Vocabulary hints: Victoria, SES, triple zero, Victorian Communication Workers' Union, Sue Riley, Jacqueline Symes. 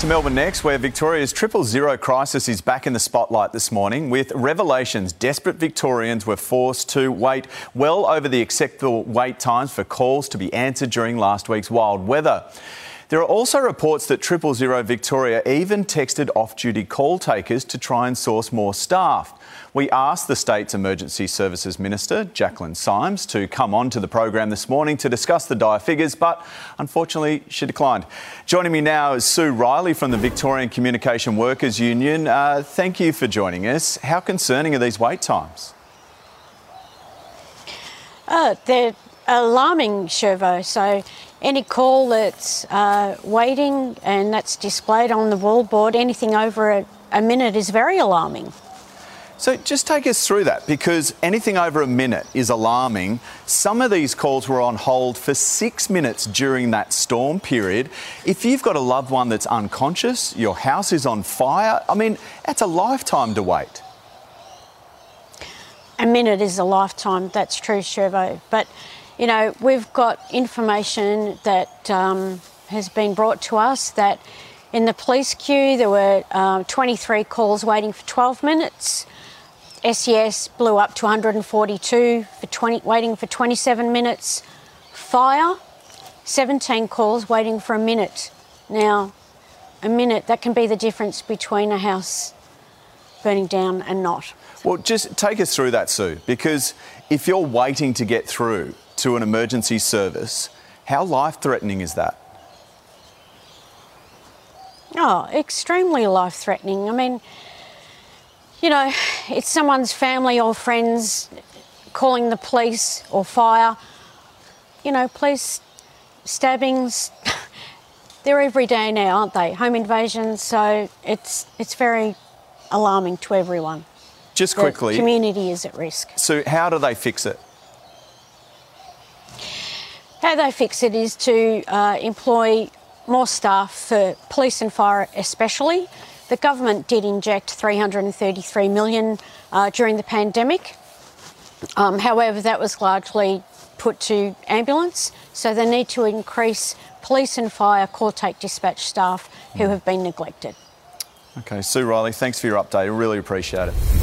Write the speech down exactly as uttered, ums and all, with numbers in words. To Melbourne next, where Victoria's triple zero crisis is back in the spotlight this morning with revelations. Desperate Victorians were forced to wait well over the acceptable wait times for calls to be answered during last week's wild weather. There are also reports that triple zero Victoria even texted off-duty call takers to try and source more staff. We asked the state's Emergency Services Minister, Jacqueline Symes, to come on to the program this morning to discuss the dire figures, but unfortunately she declined. Joining me now is Sue Riley from the Victorian Communication Workers' Union. Uh, thank you for joining us. How concerning are these wait times? Uh, they're alarming, Shervo. So any call that's uh, waiting and that's displayed on the wallboard, anything over a, a minute is very alarming. So just take us through that, because anything over a minute is alarming. Some of these calls were on hold for six minutes during that storm period. If you've got a loved one that's unconscious, your house is on fire, I mean, that's a lifetime to wait. A minute is a lifetime, that's true, Shervo. But you know, we've got information that um, has been brought to us that in the police queue there were uh, twenty-three calls waiting for twelve minutes. S E S blew up to one hundred forty-two for twenty, waiting for twenty-seven minutes. Fire, seventeen calls waiting for a minute. Now, a minute, that can be the difference between a house burning down and not. Well, just take us through that, Sue, because if you're waiting to get through to an emergency service, how life-threatening is that? Oh, extremely life-threatening. I mean, you know, it's someone's family or friends calling the police or fire. You know, police stabbings, they're every day now, aren't they? Home invasions, so it's it's very alarming to everyone. Just quickly, the community is at risk. So how do they fix it? How they fix it is to uh, employ more staff for police and fire especially. The government did inject three hundred thirty-three million dollars uh, during the pandemic. Um, however, that was largely put to ambulance, so they need to increase police and fire call take dispatch staff who have been neglected. Okay, Sue Riley, thanks for your update. I really appreciate it.